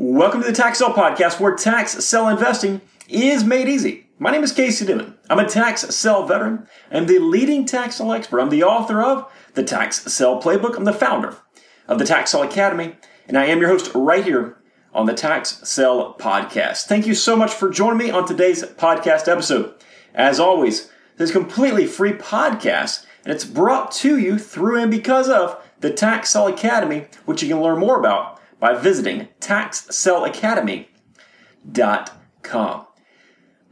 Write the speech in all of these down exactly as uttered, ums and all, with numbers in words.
Welcome to the Tax Sale Podcast, where tax sale investing is made easy. My name is Casey Denning. I'm a tax sale veteran. I'm the leading tax sale expert. I'm the author of the Tax Sale Playbook. I'm the founder of the Tax Sale Academy, and I am your host right here on the Tax Sale Podcast. Thank you so much for joining me on today's podcast episode. As always, this is a completely free podcast, and it's brought to you through and because of the Tax Sale Academy, which you can learn more about by visiting Tax Sale Academy dot com.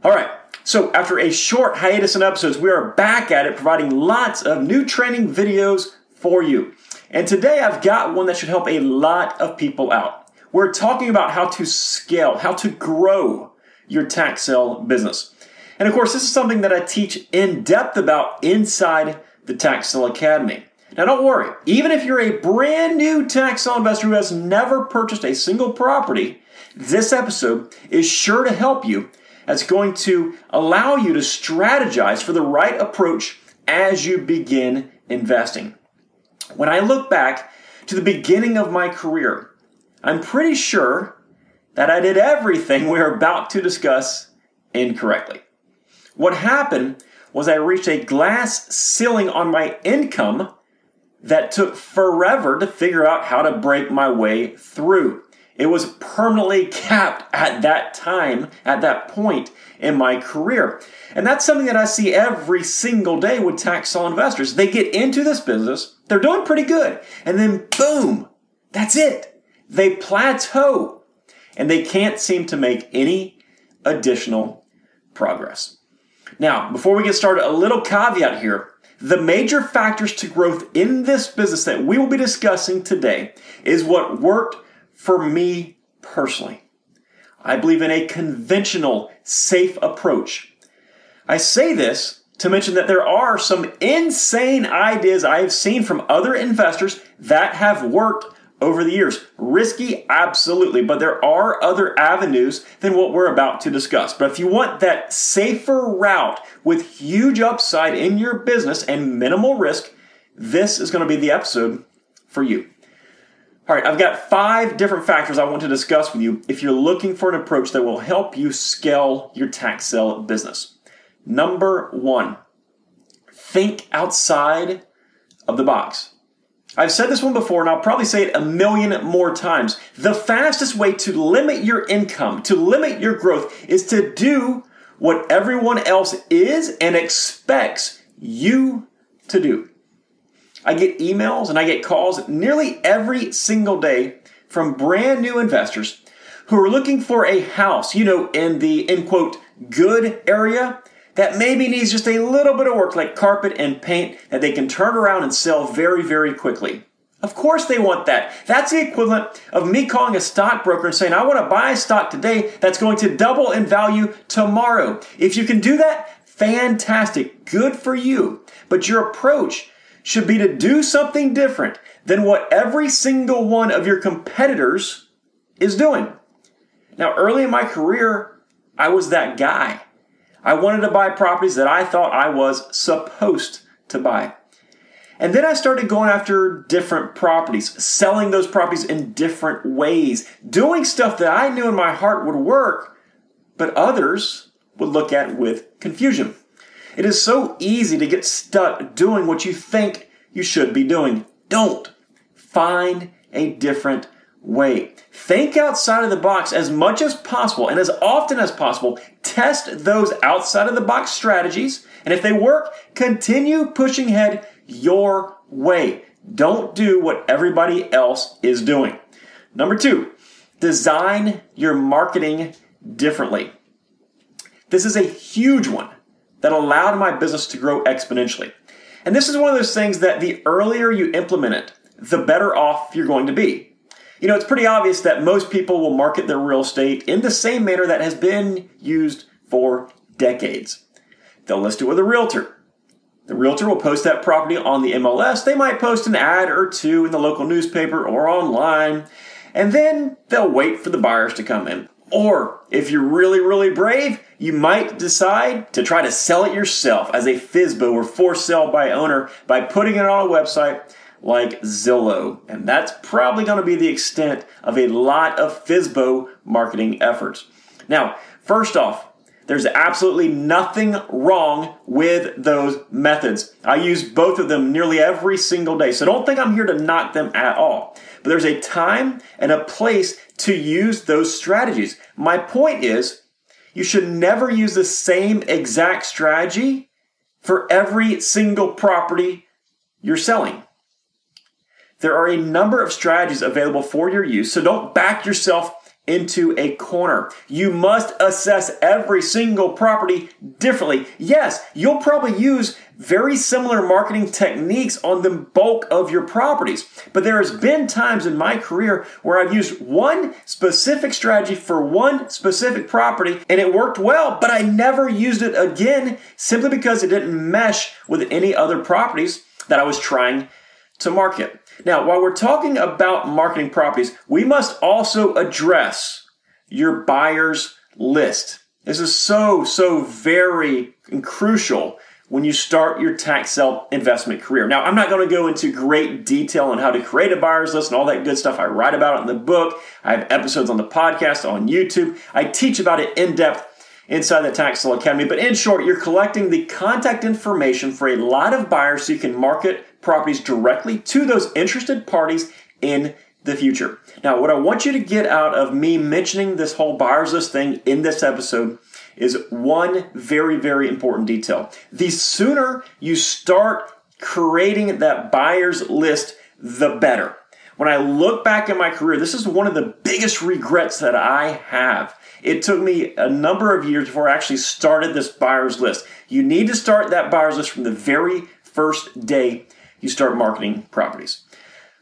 All right, so after a short hiatus in episodes, we are back at it, providing lots of new training videos for you. And today I've got one that should help a lot of people out. We're talking about how to scale, how to grow your tax sale business. And of course, this is something that I teach in depth about inside the Tax Sale Academy. Now, don't worry, even if you're a brand new tax sale investor who has never purchased a single property, this episode is sure to help you. It's going to allow you to strategize for the right approach as you begin investing. When I look back to the beginning of my career, I'm pretty sure that I did everything we're about to discuss incorrectly. What happened was I reached a glass ceiling on my income that took forever to figure out how to break my way through. It was permanently capped at that time, at that point in my career. And that's something that I see every single day with tax sale investors. They get into this business, they're doing pretty good, and then boom, that's it. They plateau, and they can't seem to make any additional progress. Now, before we get started, a little caveat here. The major factors to growth in this business that we will be discussing today is what worked for me personally. I believe in a conventional, safe approach. I say this to mention that there are some insane ideas I have seen from other investors that have worked over the years. Risky, absolutely, but there are other avenues than what we're about to discuss. But if you want that safer route with huge upside in your business and minimal risk, this is going to be the episode for you. All right, I've got five different factors I want to discuss with you if you're looking for an approach that will help you scale your tax sale business. Number one, think outside of the box. I've said this one before, and I'll probably say it a million more times. The fastest way to limit your income, to limit your growth, is to do what everyone else is and expects you to do. I get emails and I get calls nearly every single day from brand new investors who are looking for a house, you know, in the, in quote, good area, that maybe needs just a little bit of work like carpet and paint that they can turn around and sell very, very quickly. Of course they want that. That's the equivalent of me calling a stockbroker and saying, I want to buy a stock today that's going to double in value tomorrow. If you can do that, fantastic. Good for you. But your approach should be to do something different than what every single one of your competitors is doing. Now, early in my career, I was that guy. I wanted to buy properties that I thought I was supposed to buy. And then I started going after different properties, selling those properties in different ways, doing stuff that I knew in my heart would work, but others would look at with confusion. It is so easy to get stuck doing what you think you should be doing. Don't. Find a different way. Think outside of the box as much as possible and as often as possible. Test those outside of the box strategies. And if they work, continue pushing ahead your way. Don't do what everybody else is doing. Number two, design your marketing differently. This is a huge one that allowed my business to grow exponentially. And this is one of those things that the earlier you implement it, the better off you're going to be. You know, it's pretty obvious that most people will market their real estate in the same manner that has been used for decades. They'll list it with a realtor. The realtor will post that property on the M L S. They might post an ad or two in the local newspaper or online, and then they'll wait for the buyers to come in. Or if you're really, really brave, you might decide to try to sell it yourself as a FISBO or for sale by owner by putting it on a website like Zillow. And that's probably going to be the extent of a lot of FISBO marketing efforts. Now, first off, there's absolutely nothing wrong with those methods. I use both of them nearly every single day, so don't think I'm here to knock them at all. But there's a time and a place to use those strategies. My point is, you should never use the same exact strategy for every single property you're selling. There are a number of strategies available for your use, so don't back yourself into a corner. You must assess every single property differently. Yes, you'll probably use very similar marketing techniques on the bulk of your properties, but there has been times in my career where I've used one specific strategy for one specific property and it worked well, but I never used it again simply because it didn't mesh with any other properties that I was trying to market. Now, while we're talking about marketing properties, we must also address your buyer's list. This is so, so very crucial when you start your tax sale investment career. Now, I'm not going to go into great detail on how to create a buyer's list and all that good stuff. I write about it in the book. I have episodes on the podcast, on YouTube. I teach about it in depth inside the Tax Sale Academy. But in short, you're collecting the contact information for a lot of buyers so you can market properties directly to those interested parties in the future. Now, what I want you to get out of me mentioning this whole buyer's list thing in this episode is one very, very important detail. The sooner you start creating that buyer's list, the better. When I look back at my career, this is one of the biggest regrets that I have. It took me a number of years before I actually started this buyer's list. You need to start that buyer's list from the very first day you start marketing properties.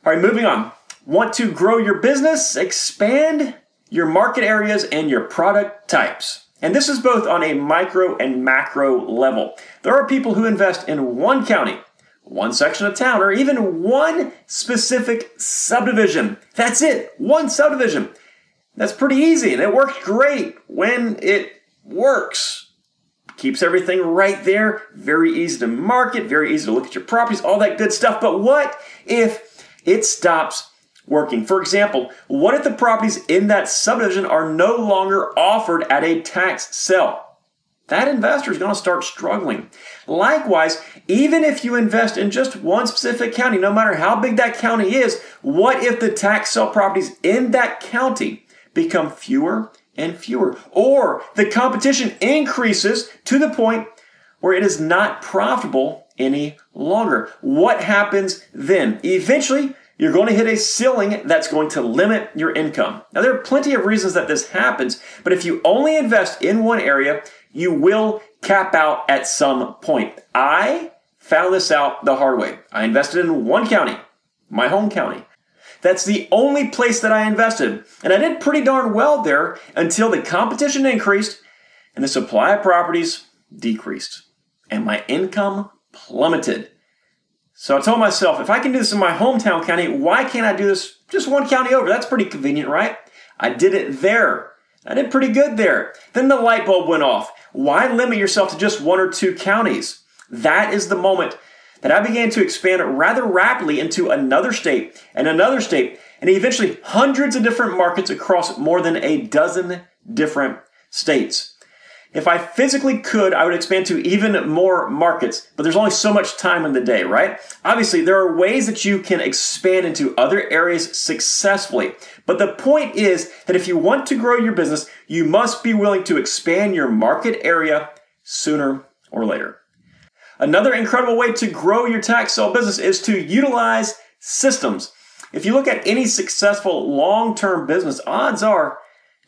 All right, moving on. Want to grow your business, expand your market areas and your product types. And this is both on a micro and macro level. There are people who invest in one county, one section of town, or even one specific subdivision. That's it, one subdivision. That's pretty easy, and it works great when it works. Keeps everything right there. Very easy to market, very easy to look at your properties, all that good stuff. But what if it stops working? For example, what if the properties in that subdivision are no longer offered at a tax sale? That investor is going to start struggling. Likewise, even if you invest in just one specific county, no matter how big that county is, what if the tax sale properties in that county become fewer and fewer, or the competition increases to the point where it is not profitable any longer? What happens then? Eventually, you're going to hit a ceiling that's going to limit your income. Now, there are plenty of reasons that this happens, but if you only invest in one area, you will cap out at some point. I found this out the hard way. I invested in one county, my home county. That's the only place that I invested. And I did pretty darn well there until the competition increased and the supply of properties decreased and my income plummeted. So I told myself, if I can do this in my hometown county, why can't I do this just one county over? That's pretty convenient, right? I did it there. I did pretty good there. Then the light bulb went off. Why limit yourself to just one or two counties? That is the moment that I began to expand rather rapidly into another state and another state, and eventually hundreds of different markets across more than a dozen different states. If I physically could, I would expand to even more markets, but there's only so much time in the day, right? Obviously, there are ways that you can expand into other areas successfully, but the point is that if you want to grow your business, you must be willing to expand your market area sooner or later. Another incredible way to grow your tax sale business is to utilize systems. If you look at any successful long-term business, odds are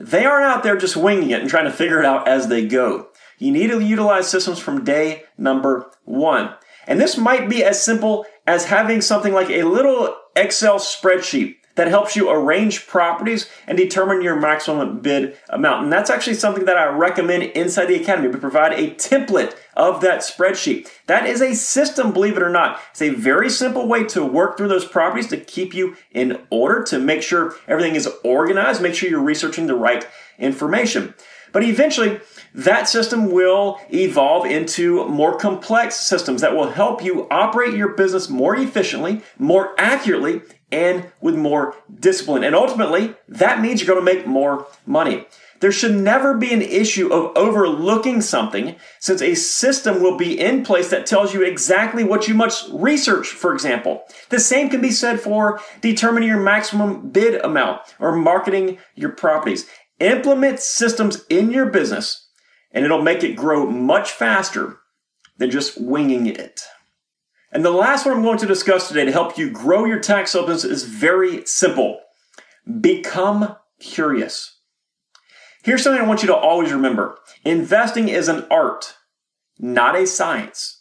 they aren't out there just winging it and trying to figure it out as they go. You need to utilize systems from day number one. And this might be as simple as having something like a little Excel spreadsheet that helps you arrange properties and determine your maximum bid amount. And that's actually something that I recommend inside the Academy. We provide a template of that spreadsheet. That is a system, believe it or not. It's a very simple way to work through those properties to keep you in order, to make sure everything is organized, make sure you're researching the right information. But eventually, that system will evolve into more complex systems that will help you operate your business more efficiently, more accurately, and with more discipline. And ultimately, that means you're going to make more money. There should never be an issue of overlooking something, since a system will be in place that tells you exactly what you must research, for example. The same can be said for determining your maximum bid amount or marketing your properties. Implement systems in your business, and it'll make it grow much faster than just winging it. And the last one I'm going to discuss today to help you grow your tax sale business is very simple. Become curious. Here's something I want you to always remember. Investing is an art, not a science.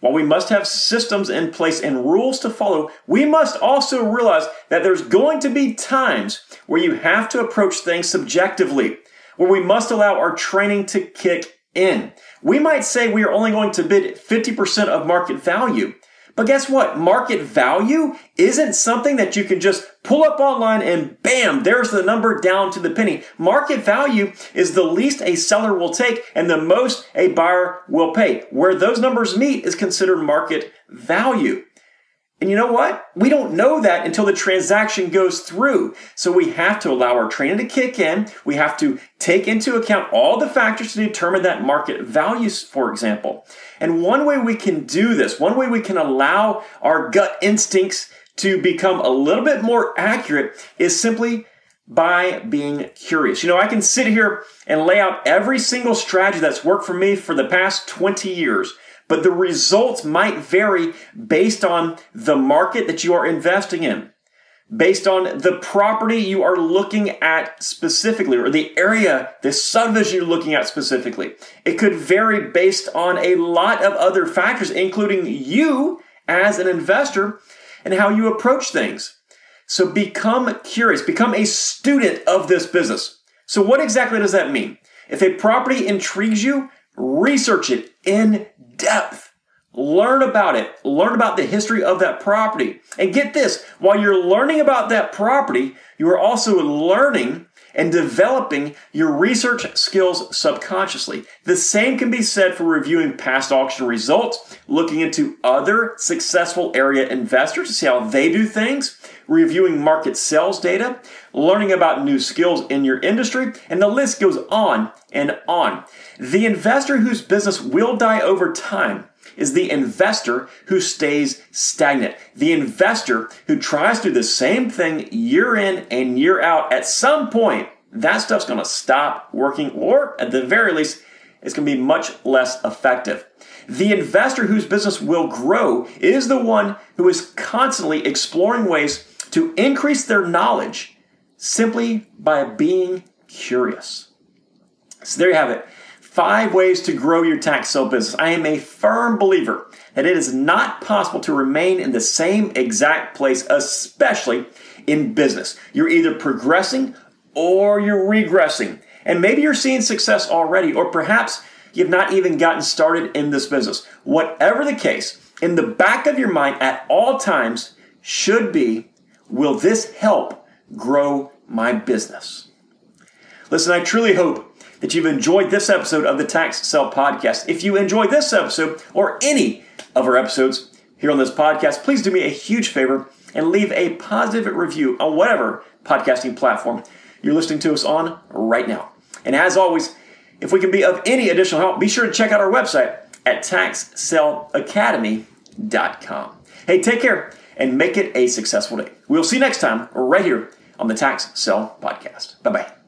While we must have systems in place and rules to follow, we must also realize that there's going to be times where you have to approach things subjectively, where we must allow our training to kick in. We might say we are only going to bid fifty percent of market value, but guess what? Market value isn't something that you can just pull up online and bam, there's the number down to the penny. Market value is the least a seller will take and the most a buyer will pay. Where those numbers meet is considered market value. And you know what? We don't know that until the transaction goes through. So we have to allow our training to kick in. We have to take into account all the factors to determine that market values, for example. And one way we can do this, one way we can allow our gut instincts to become a little bit more accurate is simply by being curious. You know, I can sit here and lay out every single strategy that's worked for me for the past twenty years. But the results might vary based on the market that you are investing in, based on the property you are looking at specifically, or the area, the subdivision you're looking at specifically. It could vary based on a lot of other factors, including you as an investor and how you approach things. So become curious, become a student of this business. So what exactly does that mean? If a property intrigues you, research it in depth. Learn about it. Learn about the history of that property. And get this, while you're learning about that property, you are also learning and developing your research skills subconsciously. The same can be said for reviewing past auction results, looking into other successful area investors to see how they do things, reviewing market sales data, learning about new skills in your industry, and the list goes on and on. The investor whose business will die over time is the investor who stays stagnant. The investor who tries to do the same thing year in and year out, at some point, that stuff's going to stop working, or at the very least, it's going to be much less effective. The investor whose business will grow is the one who is constantly exploring ways to increase their knowledge simply by being curious. So there you have it. Five ways to grow your tax sale business. I am a firm believer that it is not possible to remain in the same exact place, especially in business. You're either progressing or you're regressing. And maybe you're seeing success already, or perhaps you've not even gotten started in this business. Whatever the case, in the back of your mind at all times should be, will this help grow my business? Listen, I truly hope that you've enjoyed this episode of the Tax Sale Podcast. If you enjoyed this episode or any of our episodes here on this podcast, please do me a huge favor and leave a positive review on whatever podcasting platform you're listening to us on right now. And as always, if we can be of any additional help, be sure to check out our website at Tax Sale Academy dot com. Hey, take care and make it a successful day. We'll see you next time right here on the Tax Sale Podcast. Bye-bye.